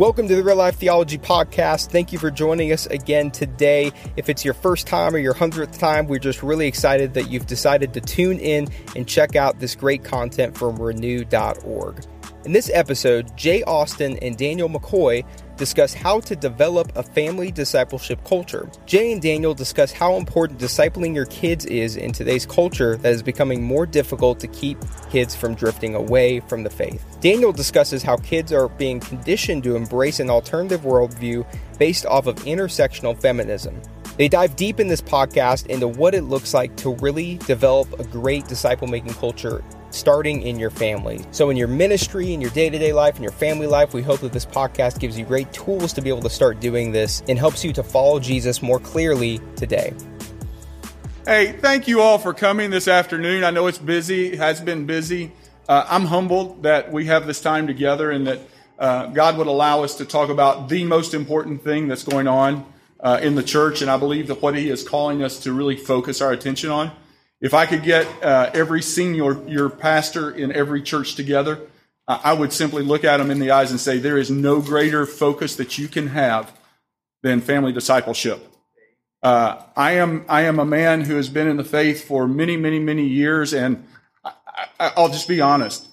Welcome to the Real Life Theology Podcast. Thank you for joining us again today. If it's your first time or your 100th time, we're just really excited that you've decided to tune in and check out this great content from Renew.org. In this episode, Jay Austin and Daniel McCoy discuss how to develop a family discipleship culture. Jay and Daniel discuss how important discipling your kids is in today's culture that is becoming more difficult to keep kids from drifting away from the faith. Daniel discusses how kids are being conditioned to embrace an alternative worldview based off of intersectional feminism. They dive deep in this podcast into what it looks like to really develop a great disciple-making culture starting in your family. So in your ministry, in your day-to-day life, in your family life, we hope that this podcast gives you great tools to be able to start doing this and helps you to follow Jesus more clearly today. Hey, thank you all for coming this afternoon. I know it's busy, has been busy. I'm humbled that we have this time together and that God would allow us to talk about the most important thing that's going on in the church. And I believe that what he is calling us to really focus our attention on. If I could get every senior, your pastor in every church together, I would simply look at them in the eyes and say, there is no greater focus that you can have than family discipleship. I am a man who has been in the faith for many, many, many years, and I'll just be honest.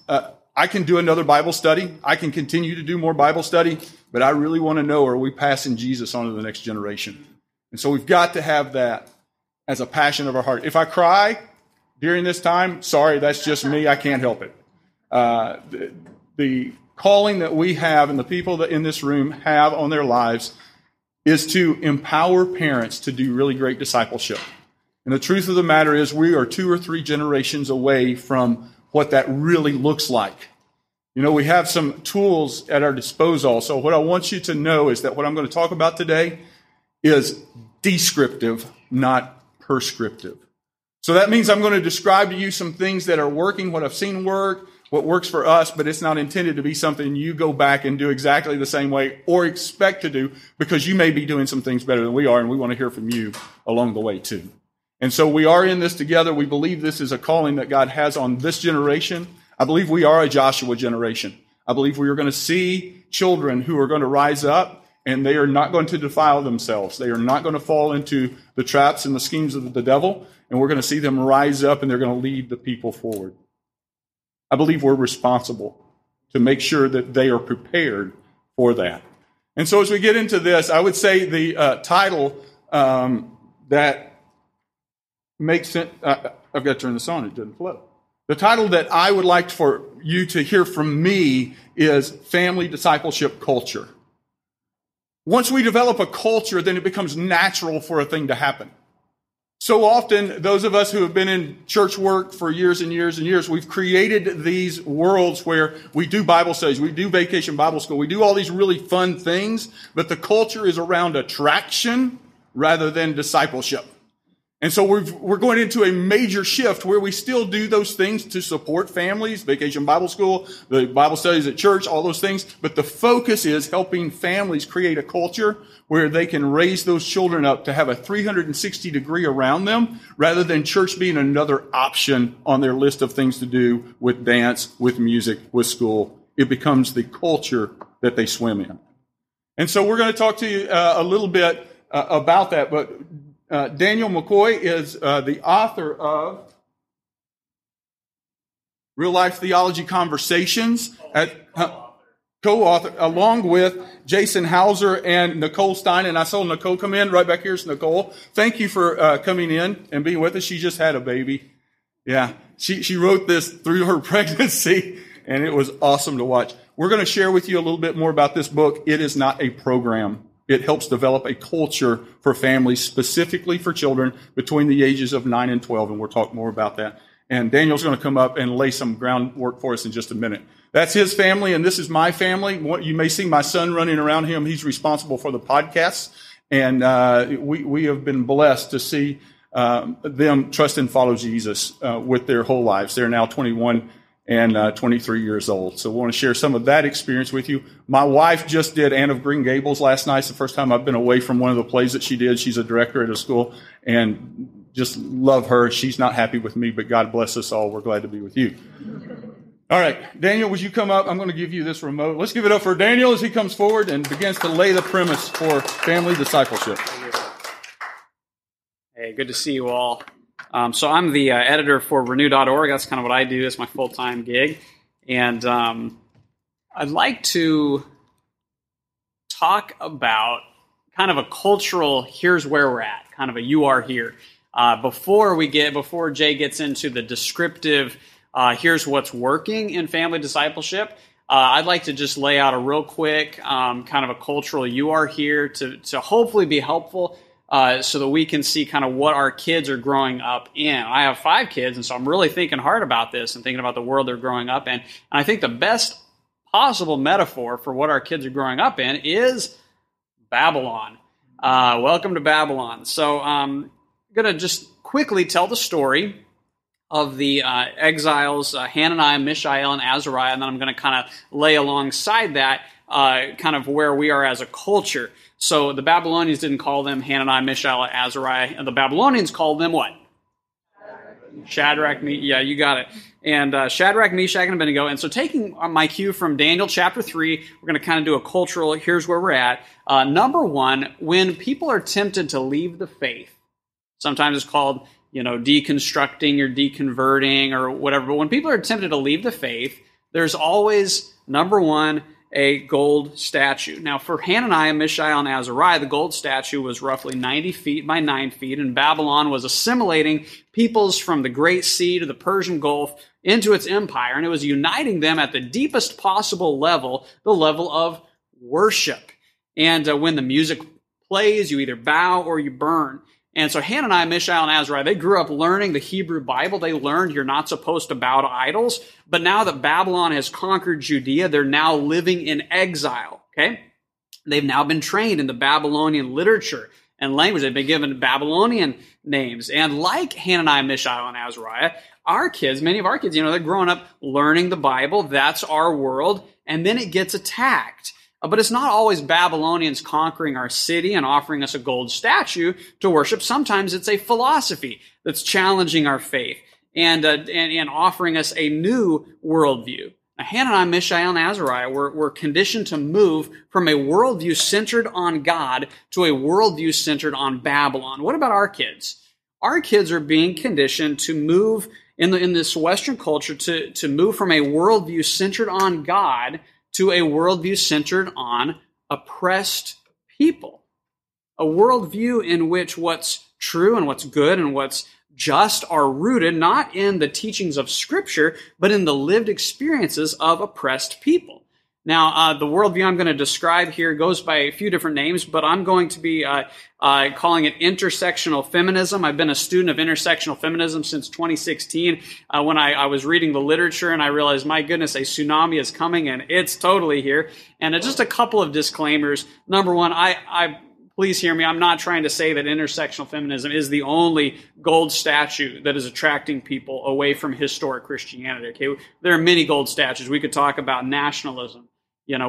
I can do another Bible study. I can continue to do more Bible study, but I really want to know, are we passing Jesus on to the next generation? And so we've got to have that as a passion of our heart. If I cry during this time, sorry, that's just me. I can't help it. The calling that we have and the people that in this room have on their lives is to empower parents to do really great discipleship. And the truth of the matter is we are 2 or 3 generations away from what that really looks like. You know, we have some tools at our disposal. So what I want you to know is that what I'm going to talk about today is descriptive, not prescriptive. So that means I'm going to describe to you some things that are working, what I've seen work, what works for us, but it's not intended to be something you go back and do exactly the same way or expect to do, because you may be doing some things better than we are, and we want to hear from you along the way too. And so we are in this together. We believe this is a calling that God has on this generation. I believe we are a Joshua generation. I believe we are going to see children who are going to rise up, and they are not going to defile themselves. They are not going to fall into the traps and the schemes of the devil. And we're going to see them rise up, and they're going to lead the people forward. I believe we're responsible to make sure that they are prepared for that. And so as we get into this, I would say the title that makes sense. I've got to turn this on. It didn't flow. The title that I would like for you to hear from me is Family Discipleship Culture. Once we develop a culture, then it becomes natural for a thing to happen. So often, those of us who have been in church work for years and years and years, we've created these worlds where we do Bible studies, we do vacation Bible school, we do all these really fun things, but the culture is around attraction rather than discipleship. And so we're going into a major shift where we still do those things to support families, vacation Bible school, the Bible studies at church, all those things. But the focus is helping families create a culture where they can raise those children up to have a 360 degree around them, rather than church being another option on their list of things to do with dance, with music, with school. It becomes the culture that they swim in. And so we're going to talk to you a little bit about that, but Daniel McCoy is the author of Real Life Theology Conversations, co-author, along with Jason Hauser and Nicole Stein. And I saw Nicole come in right back here. Here's Nicole. Thank you for coming in and being with us. She just had a baby. Yeah, she wrote this through her pregnancy, and it was awesome to watch. We're going to share with you a little bit more about this book. It is not a program. It helps develop a culture for families, specifically for children between the ages of 9 and 12, and we'll talk more about that. And Daniel's going to come up and lay some groundwork for us in just a minute. That's his family, and this is my family. You may see my son running around him. He's responsible for the podcasts, and we have been blessed to see them trust and follow Jesus with their whole lives. They're now 21 and 23 years old. So we want to share some of that experience with you. My wife just did Anne of Green Gables last night. It's the first time I've been away from one of the plays that she did. She's a director at a school, and just love her. She's not happy with me, but God bless us all. We're glad to be with you. All right, Daniel, would you come up? I'm going to give you this remote. Let's give it up for Daniel as he comes forward and begins to lay the premise for family discipleship. Hey, good to see you all. So I'm the editor for Renew.org. That's kind of what I do. It's my full-time gig. And I'd like to talk about kind of a cultural, here's where we're at, kind of a you are here. Before Jay gets into the descriptive, here's what's working in family discipleship, I'd like to just lay out a real quick kind of a cultural you are here to hopefully be helpful so that we can see kind of what our kids are growing up in. I have 5 kids, and so I'm really thinking hard about this and thinking about the world they're growing up in. And I think the best possible metaphor for what our kids are growing up in is Babylon. Welcome to Babylon. So I'm going to just quickly tell the story of the exiles, Hananiah, Mishael, and Azariah, and then I'm going to kind of lay alongside that kind of where we are as a culture. So the Babylonians didn't call them Hananiah, Mishael, and Azariah. And the Babylonians called them what? Shadrach, yeah, you got it. And Shadrach, Meshach, and Abednego. And so taking my cue from Daniel chapter 3, we're going to kind of do a cultural, here's where we're at. Number one, when people are tempted to leave the faith, sometimes it's called, deconstructing or deconverting or whatever. But when people are tempted to leave the faith, there's always, number one, a gold statue. Now, for Hananiah, Mishael, and Azariah, the gold statue was roughly 90 feet by 9 feet, and Babylon was assimilating peoples from the Great Sea to the Persian Gulf into its empire, and it was uniting them at the deepest possible level, the level of worship. And when the music plays, you either bow or you burn. And so Hananiah, Mishael, and Azariah, they grew up learning the Hebrew Bible. They learned you're not supposed to bow to idols. But now that Babylon has conquered Judea, they're now living in exile, okay? They've now been trained in the Babylonian literature and language. They've been given Babylonian names. And like Hananiah, Mishael, and Azariah, our kids, many of our kids, they're growing up learning the Bible. That's our world. And then it gets attacked. But it's not always Babylonians conquering our city and offering us a gold statue to worship. Sometimes it's a philosophy that's challenging our faith and offering us a new worldview. Now, Hananiah, Mishael, and Azariah were conditioned to move from a worldview centered on God to a worldview centered on Babylon. What about our kids? Our kids are being conditioned to move in this Western culture to move from a worldview centered on God to a worldview centered on oppressed people. A worldview in which what's true and what's good and what's just are rooted not in the teachings of Scripture, but in the lived experiences of oppressed people. Now, the worldview I'm going to describe here goes by a few different names, but I'm going to be calling it intersectional feminism. I've been a student of intersectional feminism since 2016 when I was reading the literature, and I realized, my goodness, a tsunami is coming, and it's totally here. And just a couple of disclaimers. Number one, I please hear me. I'm not trying to say that intersectional feminism is the only gold statue that is attracting people away from historic Christianity. Okay, there are many gold statues. We could talk about nationalism.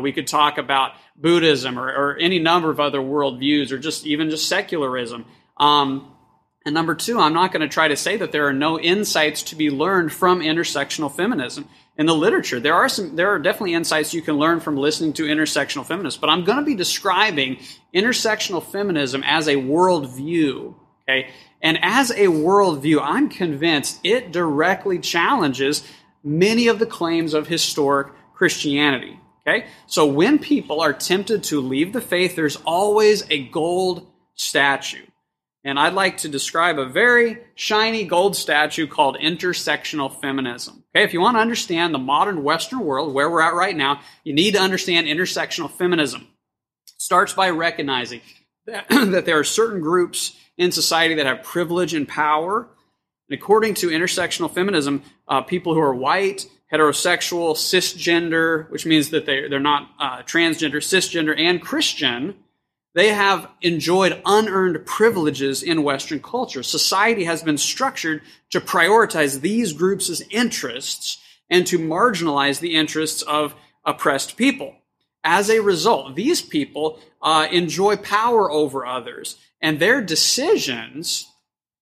We could talk about Buddhism or any number of other worldviews or even just secularism. And number two, I'm not going to try to say that there are no insights to be learned from intersectional feminism. In the literature, there are definitely insights you can learn from listening to intersectional feminists, but I'm going to be describing intersectional feminism as a worldview. Okay? And as a worldview, I'm convinced it directly challenges many of the claims of historic Christianity. Okay? So when people are tempted to leave the faith, there's always a gold statue. And I'd like to describe a very shiny gold statue called intersectional feminism. Okay, if you want to understand the modern Western world, where we're at right now, you need to understand intersectional feminism. It starts by recognizing that there are certain groups in society that have privilege and power. And according to intersectional feminism, people who are white, heterosexual, cisgender, which means that they're not transgender, cisgender, and Christian, they have enjoyed unearned privileges in Western culture. Society has been structured to prioritize these groups' interests and to marginalize the interests of oppressed people. As a result, these people enjoy power over others, and their decisions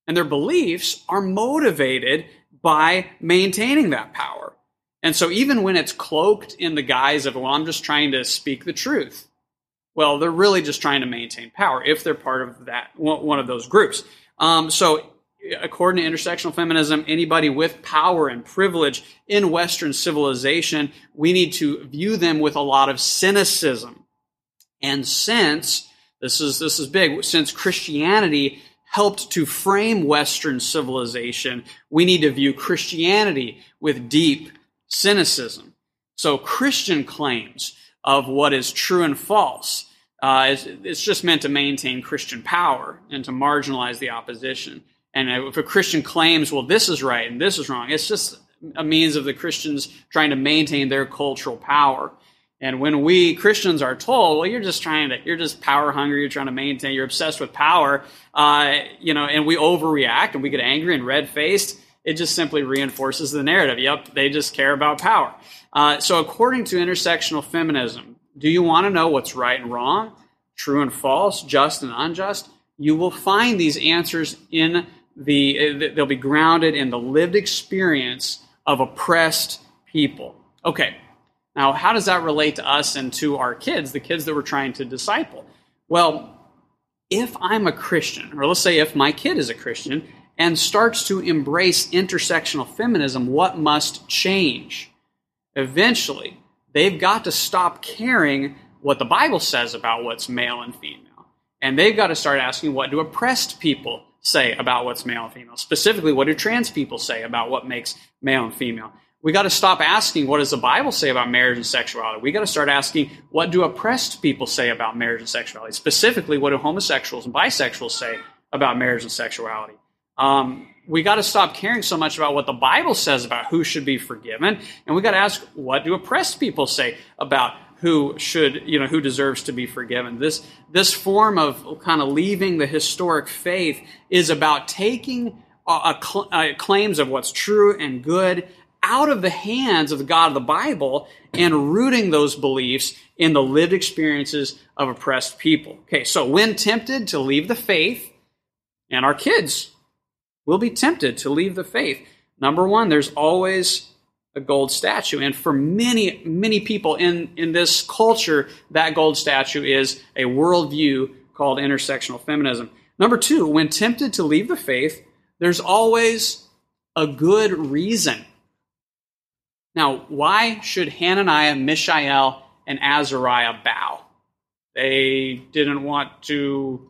and their beliefs are motivated by maintaining that power. And so even when it's cloaked in the guise of, well, I'm just trying to speak the truth, well, they're really just trying to maintain power if they're part of that one of those groups. So according to intersectional feminism, anybody with power and privilege in Western civilization, we need to view them with a lot of cynicism. And since, this is big, since Christianity helped to frame Western civilization, we need to view Christianity with deep cynicism. So Christian claims of what is true and false, it's just meant to maintain Christian power and to marginalize the opposition. And if a Christian claims, well, this is right and this is wrong, it's just a means of the Christians trying to maintain their cultural power. And when we Christians are told, well, you're just power hungry, you're trying to maintain, you're obsessed with power, and we overreact and we get angry and red-faced, it just simply reinforces the narrative. Yep, they just care about power. So according to intersectional feminism, do you want to know what's right and wrong, true and false, just and unjust? You will find these answers they'll be grounded in the lived experience of oppressed people. Okay, now how does that relate to us and to our kids, the kids that we're trying to disciple? Well, if I'm a Christian, or let's say if my kid is a Christian, and starts to embrace intersectional feminism, what must change? Eventually, they've got to stop caring what the Bible says about what's male and female. And they've got to start asking, what do oppressed people say about what's male and female? Specifically, what do trans people say about what makes male and female? We got to stop asking, what does the Bible say about marriage and sexuality? We got to start asking, what do oppressed people say about marriage and sexuality? Specifically, what do homosexuals and bisexuals say about marriage and sexuality? We got to stop caring so much about what the Bible says about who should be forgiven, and we got to ask, what do oppressed people say about who deserves to be forgiven? This form of kind of leaving the historic faith is about taking claims of what's true and good out of the hands of the God of the Bible and rooting those beliefs in the lived experiences of oppressed people. Okay, so when tempted to leave the faith, and our kids will be tempted to leave the faith. Number one, there's always a gold statue. And for many, many people in this culture, that gold statue is a worldview called intersectional feminism. Number two, when tempted to leave the faith, there's always a good reason. Now, why should Hananiah, Mishael, and Azariah bow? They didn't want to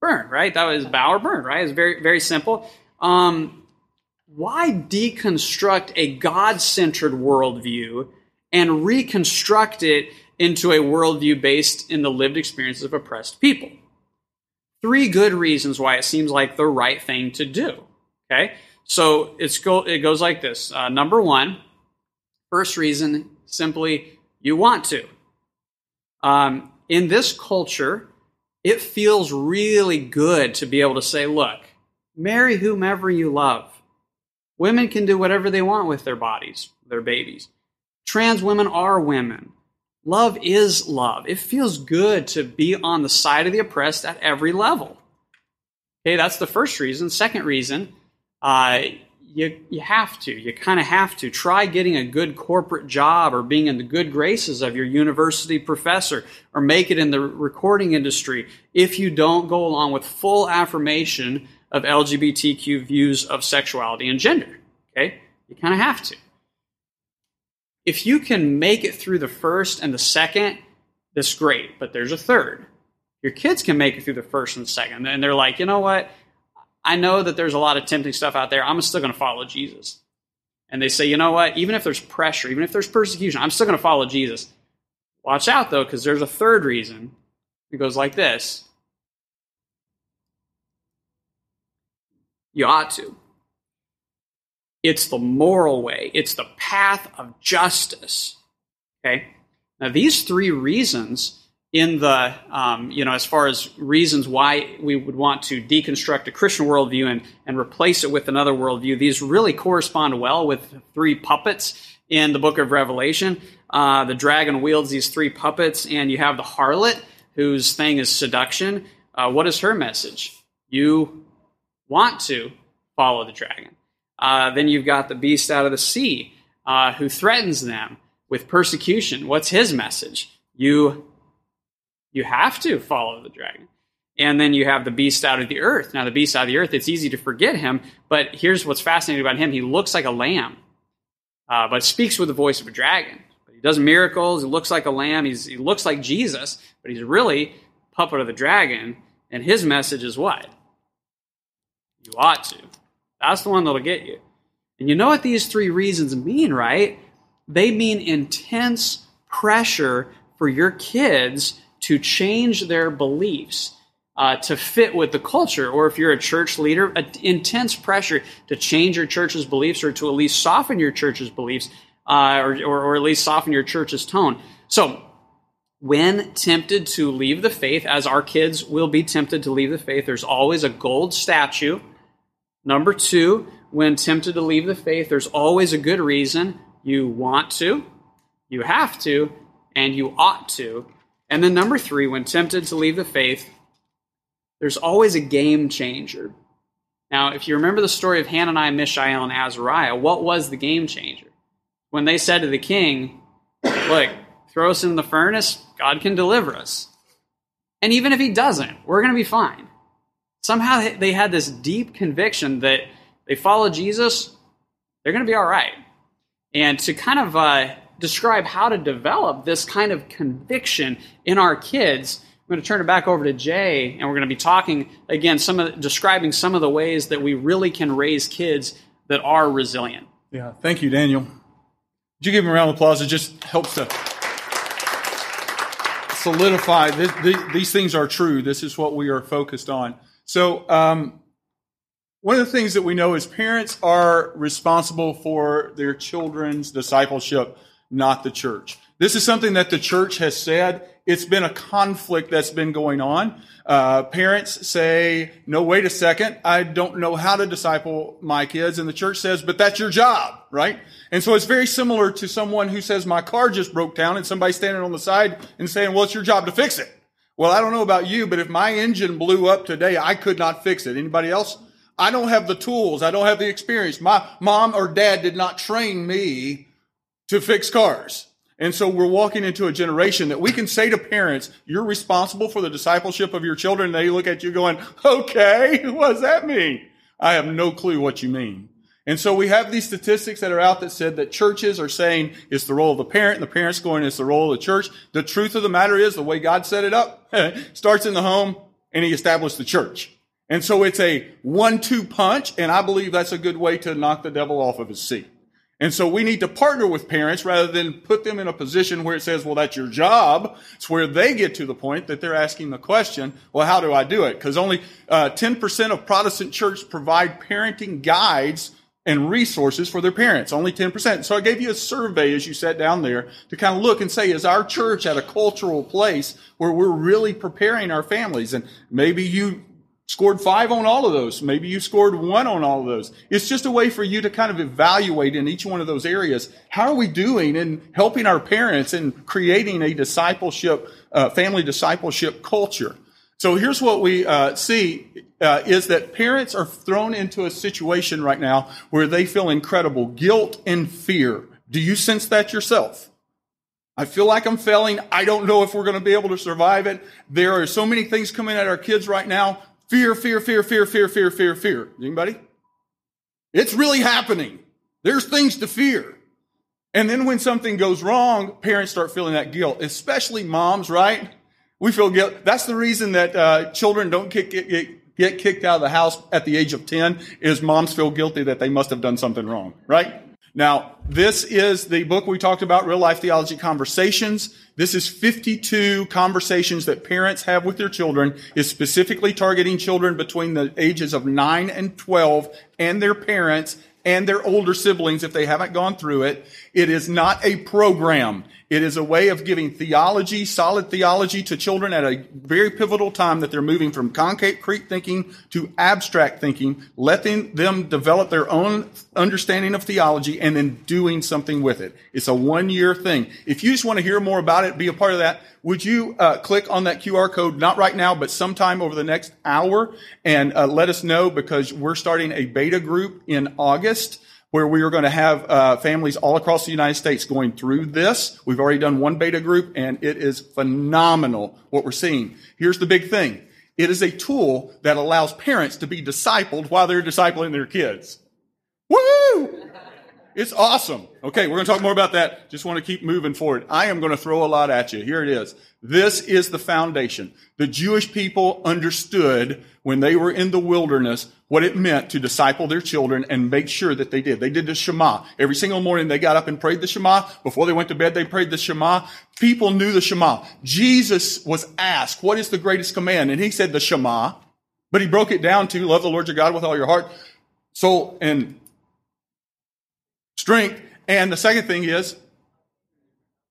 burn, right? That was bow or burn, right? It's very, very simple. Why deconstruct a God-centered worldview and reconstruct it into a worldview based in the lived experiences of oppressed people? Three good reasons why it seems like the right thing to do, okay? So it goes like this. Number one, first reason, simply, you want to. In this culture, it feels really good to be able to say, look, marry whomever you love. Women can do whatever they want with their bodies, their babies. Trans women are women. Love is love. It feels good to be on the side of the oppressed at every level. Okay, that's the first reason. Second reason, you have to. You kind of have to. Try getting a good corporate job or being in the good graces of your university professor or make it in the recording industry if you don't go along with full affirmation of LGBTQ views of sexuality and gender. Okay? You kind of have to. If you can make it through the first and the second, that's great, but there's a third. Your kids can make it through the first and the second, and they're like, you know what? I know that there's a lot of tempting stuff out there. I'm still going to follow Jesus. And they say, you know what? Even if there's pressure, even if there's persecution, I'm still going to follow Jesus. Watch out, though, because there's a third reason. It goes like this. You ought to. It's the moral way. It's the path of justice. Okay? Now, these three reasons in the, as far as reasons why we would want to deconstruct a Christian worldview and replace it with another worldview, these really correspond well with three puppets in the book of Revelation. The dragon wields these three puppets, and you have the harlot, whose thing is seduction. What is her message? You want to follow the dragon. Then you've got the beast out of the sea, who threatens them with persecution. What's his message? You have to follow the dragon. And then you have the beast out of the earth. Now, the beast out of the earth, it's easy to forget him, but here's what's fascinating about him. He looks like a lamb, but speaks with the voice of a dragon. But he does miracles. He looks like a lamb. He looks like Jesus, but he's really a puppet of the dragon. And his message is what? You ought to. That's the one that'll get you. And you know what these three reasons mean, right? They mean intense pressure for your kids to change their beliefs, to fit with the culture, or if you're a church leader, intense pressure to change your church's beliefs or to at least soften your church's beliefs, or at least soften your church's tone. So when tempted to leave the faith, as our kids will be tempted to leave the faith, there's always a gold statue. Number two, when tempted to leave the faith, there's always a good reason. You want to, you have to, and you ought to. And then number three, when tempted to leave the faith, there's always a game changer. Now, if you remember the story of Hananiah, Mishael, and Azariah, what was the game changer? When they said to the king, look, throw us in the furnace, God can deliver us. And even if he doesn't, we're going to be fine. Somehow they had this deep conviction that they follow Jesus, they're going to be all right. And to kind of describe how to develop this kind of conviction in our kids, I'm going to turn it back over to Jay, and we're going to be talking, again, describing some of the ways that we really can raise kids that are resilient. Yeah, thank you, Daniel. Would you give him a round of applause? It just helps to solidify. These things are true. This is what we are focused on. So one of the things that we know is parents are responsible for their children's discipleship, not the church. This is something that the church has said. It's been a conflict that's been going on. Parents say, no, wait a second, I don't know how to disciple my kids. And the church says, but that's your job, right? And so it's very similar to someone who says, my car just broke down, and somebody standing on the side and saying, well, it's your job to fix it. Well, I don't know about you, but if my engine blew up today, I could not fix it. Anybody else? I don't have the tools. I don't have the experience. My mom or dad did not train me to fix cars. And so we're walking into a generation that we can say to parents, you're responsible for the discipleship of your children. And they look at you going, okay, what does that mean? I have no clue what you mean. And so we have these statistics that are out that said that churches are saying it's the role of the parent, and the parents going, it's the role of the church. The truth of the matter is the way God set it up starts in the home, and he established the church. And so it's a 1-2 punch. And I believe that's a good way to knock the devil off of his seat. And so we need to partner with parents rather than put them in a position where it says, well, that's your job. It's where they get to the point that they're asking the question, well, how do I do it? Because only 10% of Protestant churches provide parenting guides and resources for their parents, only 10%. So I gave you a survey as you sat down there to kind of look and say, is our church at a cultural place where we're really preparing our families? And maybe you scored 5 on all of those. Maybe you scored 1 on all of those. It's just a way for you to kind of evaluate in each one of those areas. How are we doing in helping our parents and creating a discipleship, family discipleship culture? So here's what we see is that parents are thrown into a situation right now where they feel incredible guilt and fear. Do you sense that yourself? I feel like I'm failing. I don't know if we're going to be able to survive it. There are so many things coming at our kids right now. Fear, fear, fear, fear, fear, fear, fear, fear. Anybody? It's really happening. There's things to fear. And then when something goes wrong, parents start feeling that guilt, especially moms, right? We feel guilt. That's the reason that children don't get kicked out of the house at the age of 10 is moms feel guilty that they must have done something wrong, right? Now, this is the book we talked about, Real Life Theology Conversations. This is 52 conversations that parents have with their children. It's specifically targeting children between the ages of 9 and 12 and their parents and their older siblings if they haven't gone through it. It is not a program. It is a way of giving theology, solid theology to children at a very pivotal time that they're moving from concrete thinking to abstract thinking, letting them develop their own understanding of theology and then doing something with it. It's a 1-year thing. If you just want to hear more about it, be a part of that, would you click on that QR code, not right now, but sometime over the next hour, and let us know because we're starting a beta group in August. where we are going to have families all across the United States going through this. We've already done one beta group, and it is phenomenal what we're seeing. Here's the big thing. It is a tool that allows parents to be discipled while they're discipling their kids. Woo! It's awesome. Okay, we're going to talk more about that. Just want to keep moving forward. I am going to throw a lot at you. Here it is. This is the foundation. The Jewish people understood when they were in the wilderness what it meant to disciple their children and make sure that they did. They did the Shema. Every single morning they got up and prayed the Shema. Before they went to bed, they prayed the Shema. People knew the Shema. Jesus was asked, what is the greatest command? And he said the Shema, but he broke it down to love the Lord your God with all your heart, soul, and strength. And the second thing is,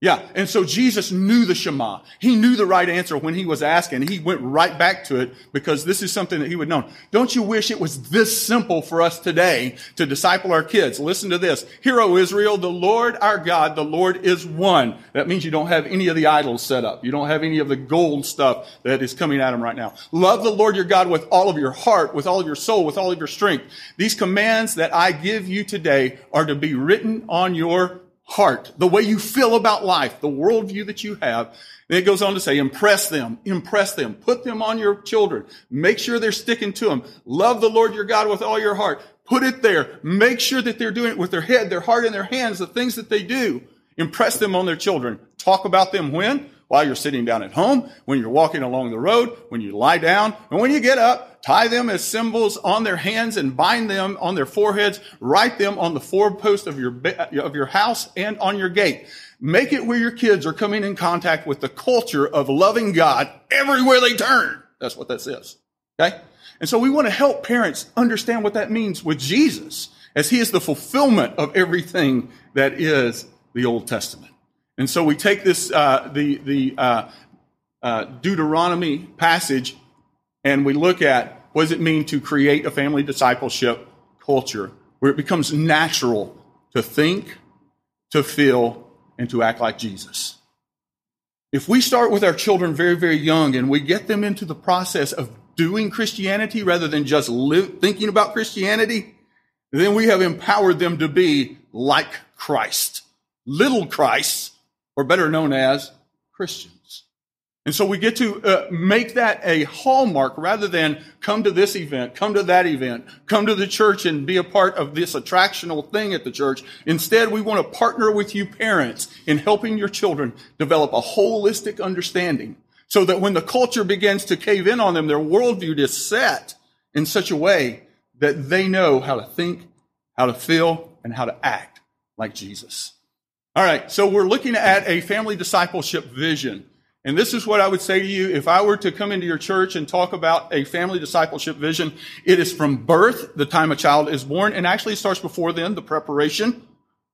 and so Jesus knew the Shema. He knew the right answer when he was asking. He went right back to it because this is something that he would know. Don't you wish it was this simple for us today to disciple our kids? Listen to this. Hear, O Israel, the Lord our God, the Lord is one. That means you don't have any of the idols set up. You don't have any of the gold stuff that is coming at them right now. Love the Lord your God with all of your heart, with all of your soul, with all of your strength. These commands that I give you today are to be written on your heart, the way you feel about life, the worldview that you have. And it goes on to say, impress them, put them on your children, make sure they're sticking to them. Love the Lord your God with all your heart. Put it there. Make sure that they're doing it with their head, their heart, and their hands, the things that they do. Impress them on their children. Talk about them when? While you're sitting down at home, when you're walking along the road, when you lie down, and when you get up. Tie them as symbols on their hands and bind them on their foreheads. Write them on the forepost of your house and on your gate. Make it where your kids are coming in contact with the culture of loving God everywhere they turn. That's what that says. Okay? And so we want to help parents understand what that means with Jesus, as he is the fulfillment of everything that is the Old Testament. And so we take this Deuteronomy passage, and we look at what does it mean to create a family discipleship culture where it becomes natural to think, to feel, and to act like Jesus. If we start with our children very, very young and we get them into the process of doing Christianity rather than just thinking about Christianity, then we have empowered them to be like Christ, little Christ, or better known as Christians. And so we get to make that a hallmark rather than come to this event, come to that event, come to the church and be a part of this attractional thing at the church. Instead, we want to partner with you parents in helping your children develop a holistic understanding so that when the culture begins to cave in on them, their worldview is set in such a way that they know how to think, how to feel, and how to act like Jesus. All right, so we're looking at a family discipleship vision. And this is what I would say to you. If I were to come into your church and talk about a family discipleship vision, it is from birth, the time a child is born, and actually starts before then, the preparation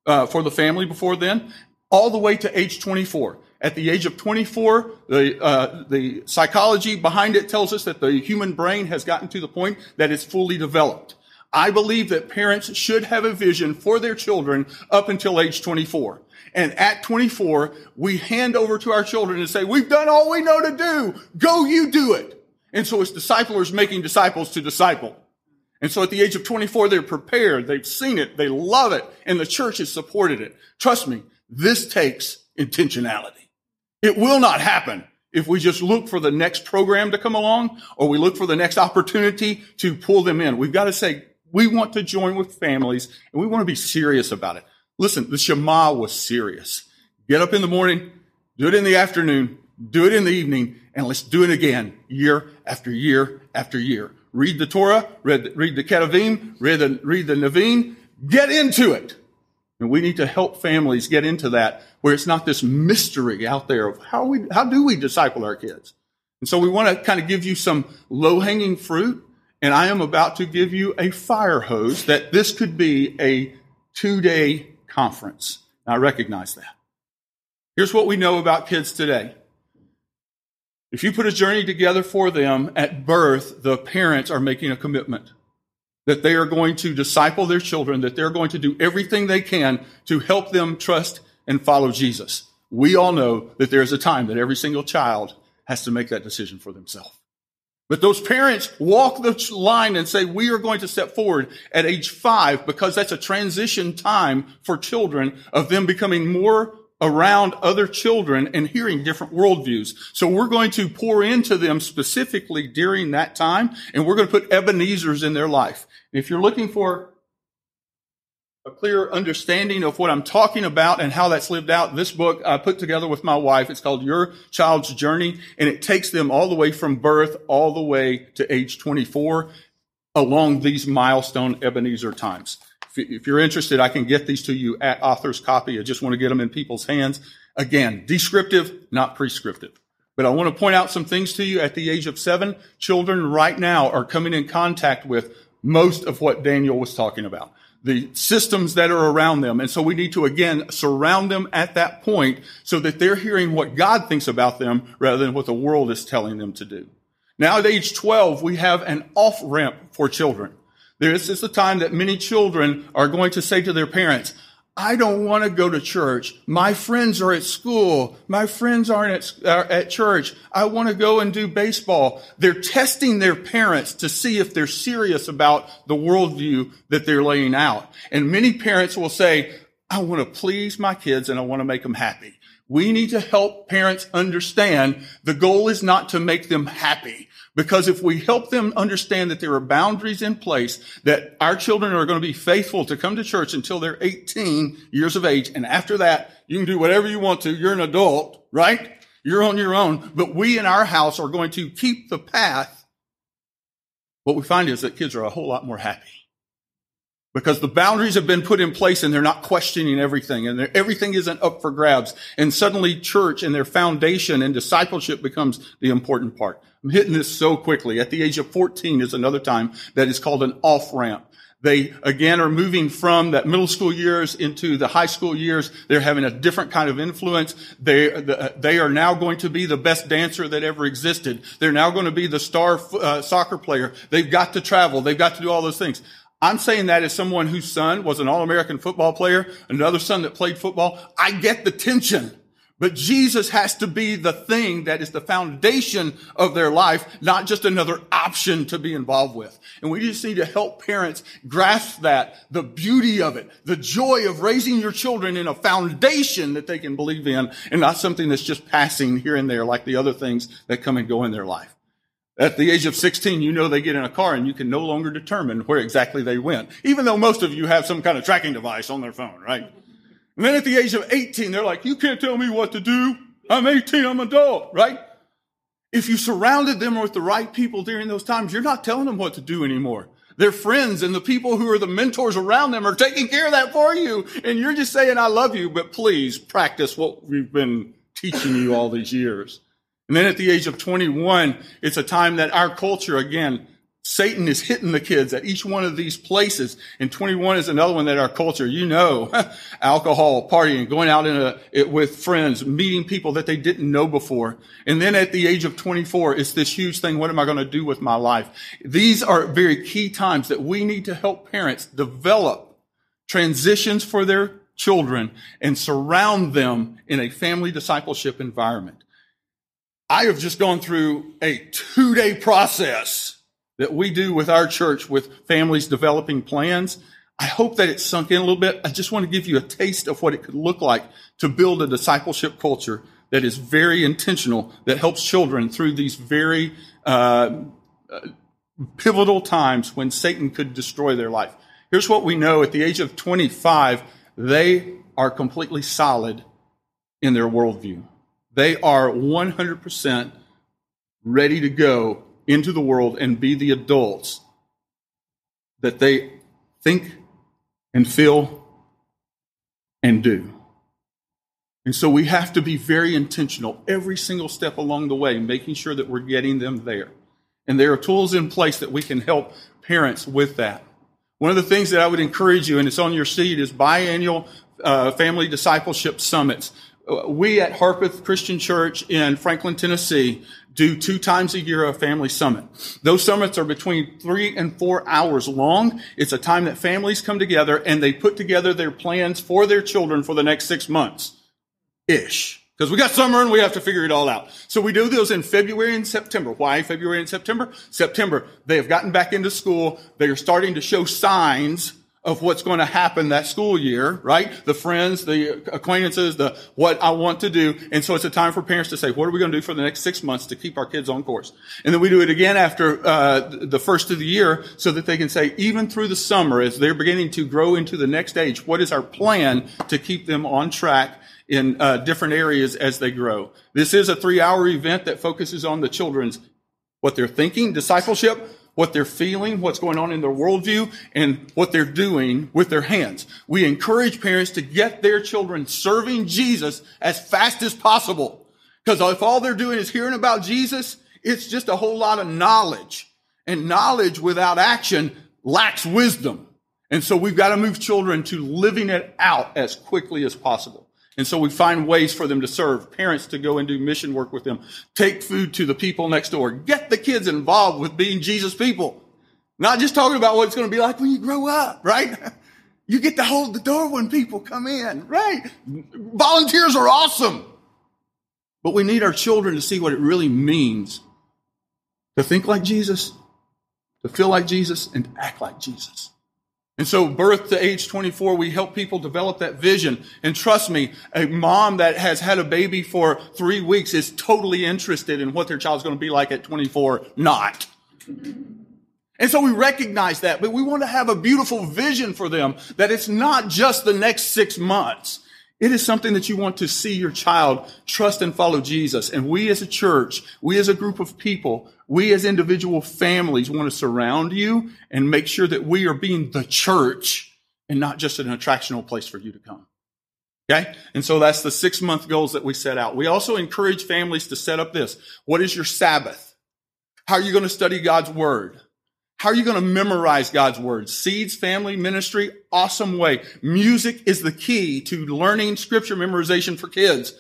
for the family before then, all the way to age 24. At the age of 24, the psychology behind it tells us that the human brain has gotten to the point that it's fully developed. I believe that parents should have a vision for their children up until age 24. And at 24, we hand over to our children and say, we've done all we know to do. Go, you do it. And so it's disciplers making disciples to disciple. And so at the age of 24, they're prepared. They've seen it. They love it. And the church has supported it. Trust me, this takes intentionality. It will not happen if we just look for the next program to come along or we look for the next opportunity to pull them in. We've got to say, we want to join with families, and we want to be serious about it. Listen, the Shema was serious. Get up in the morning, do it in the afternoon, do it in the evening, and let's do it again year after year after year. Read the Torah, read the Ketuvim, read the Nevi'im. Get into it. And we need to help families get into that where it's not this mystery out there of how do we disciple our kids. And so we want to kind of give you some low-hanging fruit. And I am about to give you a fire hose that this could be a 2-day conference. I recognize that. Here's what we know about kids today. If you put a journey together for them at birth, the parents are making a commitment that they are going to disciple their children, that they're going to do everything they can to help them trust and follow Jesus. We all know that there's a time that every single child has to make that decision for themselves. But those parents walk the line and say, we are going to step forward at age 5 because that's a transition time for children of them becoming more around other children and hearing different worldviews. So we're going to pour into them specifically during that time, and we're going to put Ebenezer's in their life. And if you're looking for a clear understanding of what I'm talking about and how that's lived out, this book I put together with my wife, it's called Your Child's Journey, and it takes them all the way from birth all the way to age 24 along these milestone Ebenezer times. If you're interested, I can get these to you at Author's Copy. I just want to get them in people's hands. Again, descriptive, not prescriptive. But I want to point out some things to you. At the age of 7, children right now are coming in contact with most of what Daniel was talking about, the systems that are around them. And so we need to, again, surround them at that point so that they're hearing what God thinks about them rather than what the world is telling them to do. Now at age 12, we have an off-ramp for children. This is the time that many children are going to say to their parents, I don't want to go to church. My friends are at school. My friends aren't at church. I want to go and do baseball. They're testing their parents to see if they're serious about the worldview that they're laying out. And many parents will say, I want to please my kids and I want to make them happy. We need to help parents understand the goal is not to make them happy. Because if we help them understand that there are boundaries in place, that our children are going to be faithful to come to church until they're 18 years of age. And after that, you can do whatever you want to. You're an adult, right? You're on your own. But we in our house are going to keep the path. What we find is that kids are a whole lot more happy. Because the boundaries have been put in place and they're not questioning everything, and everything isn't up for grabs. And suddenly church and their foundation and discipleship becomes the important part. I'm hitting this so quickly. At the age of 14 is another time that is called an off-ramp. They, again, are moving from that middle school years into the high school years. They're having a different kind of influence. They are now going to be the best dancer that ever existed. They're now going to be the star soccer player. They've got to travel. They've got to do all those things. I'm saying that as someone whose son was an All-American football player, another son that played football. I get the tension, but Jesus has to be the thing that is the foundation of their life, not just another option to be involved with. And we just need to help parents grasp that, the beauty of it, the joy of raising your children in a foundation that they can believe in and not something that's just passing here and there like the other things that come and go in their life. At the age of 16, you know they get in a car and you can no longer determine where exactly they went, even though most of you have some kind of tracking device on their phone, right? And then at the age of 18, they're like, you can't tell me what to do. I'm 18, I'm an adult, right? If you surrounded them with the right people during those times, you're not telling them what to do anymore. Their friends and the people who are the mentors around them are taking care of that for you. And you're just saying, I love you, but please practice what we've been teaching you all these years. And then at the age of 21, it's a time that our culture, again, Satan is hitting the kids at each one of these places. And 21 is another one that our culture, you know, alcohol, partying, going out with friends, meeting people that they didn't know before. And then at the age of 24, it's this huge thing, what am I going to do with my life? These are very key times that we need to help parents develop transitions for their children and surround them in a family discipleship environment. I have just gone through a 2-day process that we do with our church with families developing plans. I hope that it's sunk in a little bit. I just want to give you a taste of what it could look like to build a discipleship culture that is very intentional, that helps children through these very pivotal times when Satan could destroy their life. Here's what we know. At the age of 25, they are completely solid in their worldview. They are 100% ready to go into the world and be the adults that they think and feel and do. And so we have to be very intentional every single step along the way, making sure that we're getting them there. And there are tools in place that we can help parents with that. One of the things that I would encourage you, and it's on your seed, is biannual family discipleship summits. We at Harpeth Christian Church in Franklin, Tennessee, do 2 times a year a family summit. Those summits are between 3 and 4 hours long. It's a time that families come together and they put together their plans for their children for the next 6 months-ish. because we got summer and we have to figure it all out. So we do those in February and September. Why February and September? September, they have gotten back into school. They are starting to show signs of what's going to happen that school year, right? The friends, the acquaintances, the what I want to do. And so it's a time for parents to say, what are we going to do for the next 6 months to keep our kids on course? And then we do it again after the first of the year so that they can say, even through the summer, as they're beginning to grow into the next age, what is our plan to keep them on track in different areas as they grow? This is a 3-hour event that focuses on the children's, what they're thinking, discipleship, what they're feeling, what's going on in their worldview, and what they're doing with their hands. We encourage parents to get their children serving Jesus as fast as possible. Because if all they're doing is hearing about Jesus, it's just a whole lot of knowledge. And knowledge without action lacks wisdom. And so we've got to move children to living it out as quickly as possible. And so we find ways for them to serve, parents to go and do mission work with them, take food to the people next door, get the kids involved with being Jesus people. Not just talking about what it's going to be like when you grow up, right? You get to hold the door when people come in, right? Volunteers are awesome. But we need our children to see what it really means to think like Jesus, to feel like Jesus, and to act like Jesus. And so birth to age 24, we help people develop that vision. And trust me, a mom that has had a baby for 3 weeks is totally interested in what their child's going to be like at 24, not. And so we recognize that, but we want to have a beautiful vision for them that it's not just the next 6 months. It is something that you want to see your child trust and follow Jesus. And we as a church, we as a group of people, we as individual families want to surround you and make sure that we are being the church and not just an attractional place for you to come. Okay? And so that's the 6-month goals that we set out. We also encourage families to set up this. What is your Sabbath? How are you going to study God's word? How are you going to memorize God's word? Seeds Family Ministry, awesome way. Music is the key to learning scripture memorization for kids.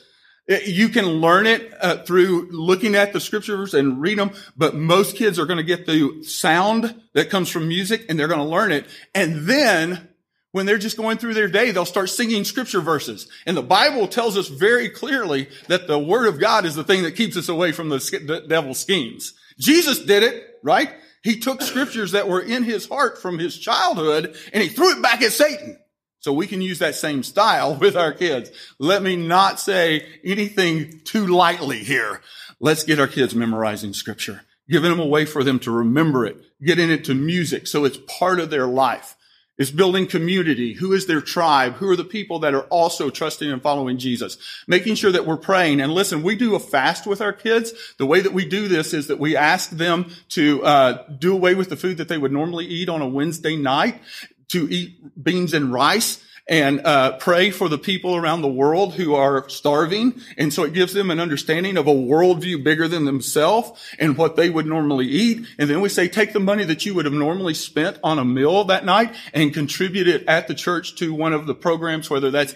You can learn it through looking at the scriptures and read them, but most kids are going to get the sound that comes from music, and they're going to learn it. And then when they're just going through their day, they'll start singing scripture verses. And the Bible tells us very clearly that the word of God is the thing that keeps us away from the devil's schemes. Jesus did it, right? He took scriptures that were in his heart from his childhood, and he threw it back at Satan. So we can use that same style with our kids. Let me not say anything too lightly here. Let's get our kids memorizing scripture, giving them a way for them to remember it, getting it to music so it's part of their life. It's building community. Who is their tribe? Who are the people that are also trusting and following Jesus? Making sure that we're praying. And listen, we do a fast with our kids. The way that we do this is that we ask them to do away with the food that they would normally eat on a Wednesday night, to eat beans and rice, and pray for the people around the world who are starving. And so it gives them an understanding of a worldview bigger than themselves and what they would normally eat. And then we say, take the money that you would have normally spent on a meal that night and contribute it at the church to one of the programs, whether that's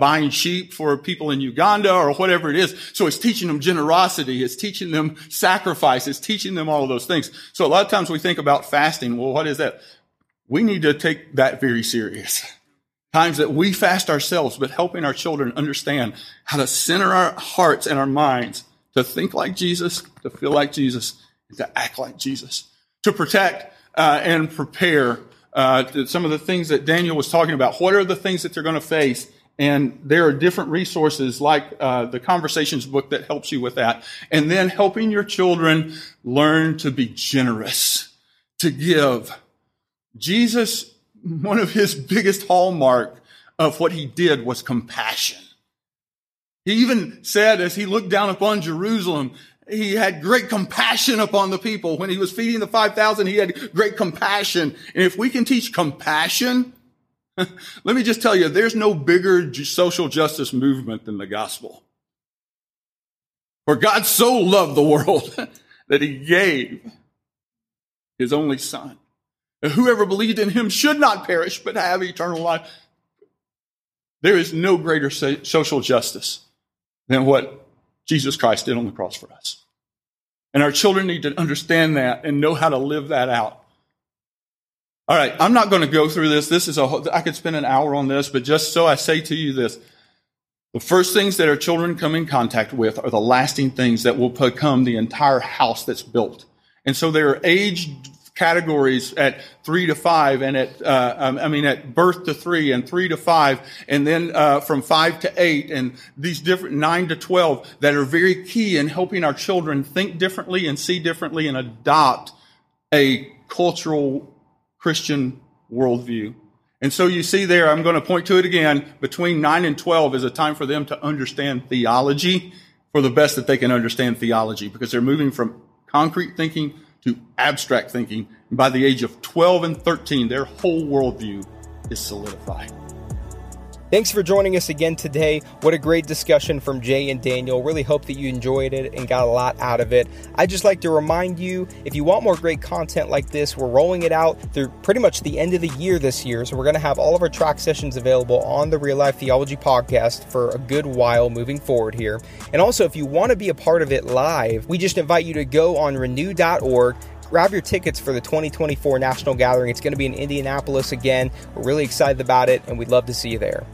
buying sheep for people in Uganda or whatever it is. So it's teaching them generosity. It's teaching them sacrifice. It's teaching them all of those things. So a lot of times we think about fasting. Well, what is that? We need to take that very serious. Times that we fast ourselves, but helping our children understand how to center our hearts and our minds to think like Jesus, to feel like Jesus, and to act like Jesus. To protect and prepare some of the things that Daniel was talking about. What are the things that they're going to face? And there are different resources like the Conversations book that helps you with that. And then helping your children learn to be generous, to give. Jesus, one of his biggest hallmark of what he did was compassion. He even said, as he looked down upon Jerusalem, he had great compassion upon the people. When he was feeding the 5,000, he had great compassion. And if we can teach compassion, let me just tell you, there's no bigger social justice movement than the gospel. For God so loved the world that he gave his only son. Whoever believed in him should not perish, but have eternal life. There is no greater social justice than what Jesus Christ did on the cross for us. And our children need to understand that and know how to live that out. All right, I'm not going to go through this. I could spend an hour on this, but just so I say to you this, The first things that our children come in contact with are the lasting things that will become the entire house that's built. And so there are age categories at 3 to 5, and at birth to 3, and 3 to 5, and then from 5 to 8, and these different 9 to 12 that are very key in helping our children think differently and see differently and adopt a cultural Christian worldview. And so you see there, I'm going to point to it again, between 9 and 12 is a time for them to understand theology for the best that they can understand theology, because they're moving from concrete thinking to abstract thinking. And by the age of 12 and 13, their whole worldview is solidified. Thanks for joining us again today. What a great discussion from Jay and Daniel. Really hope that you enjoyed it and got a lot out of it. I'd just like to remind you, if you want more great content like this, we're rolling it out through pretty much the end of the year this year. So we're going to have all of our track sessions available on the Real Life Theology Podcast for a good while moving forward here. And also, if you want to be a part of it live, we just invite you to go on Renew.org. Grab your tickets for the 2024 National Gathering. It's going to be in Indianapolis again. We're really excited about it, and we'd love to see you there.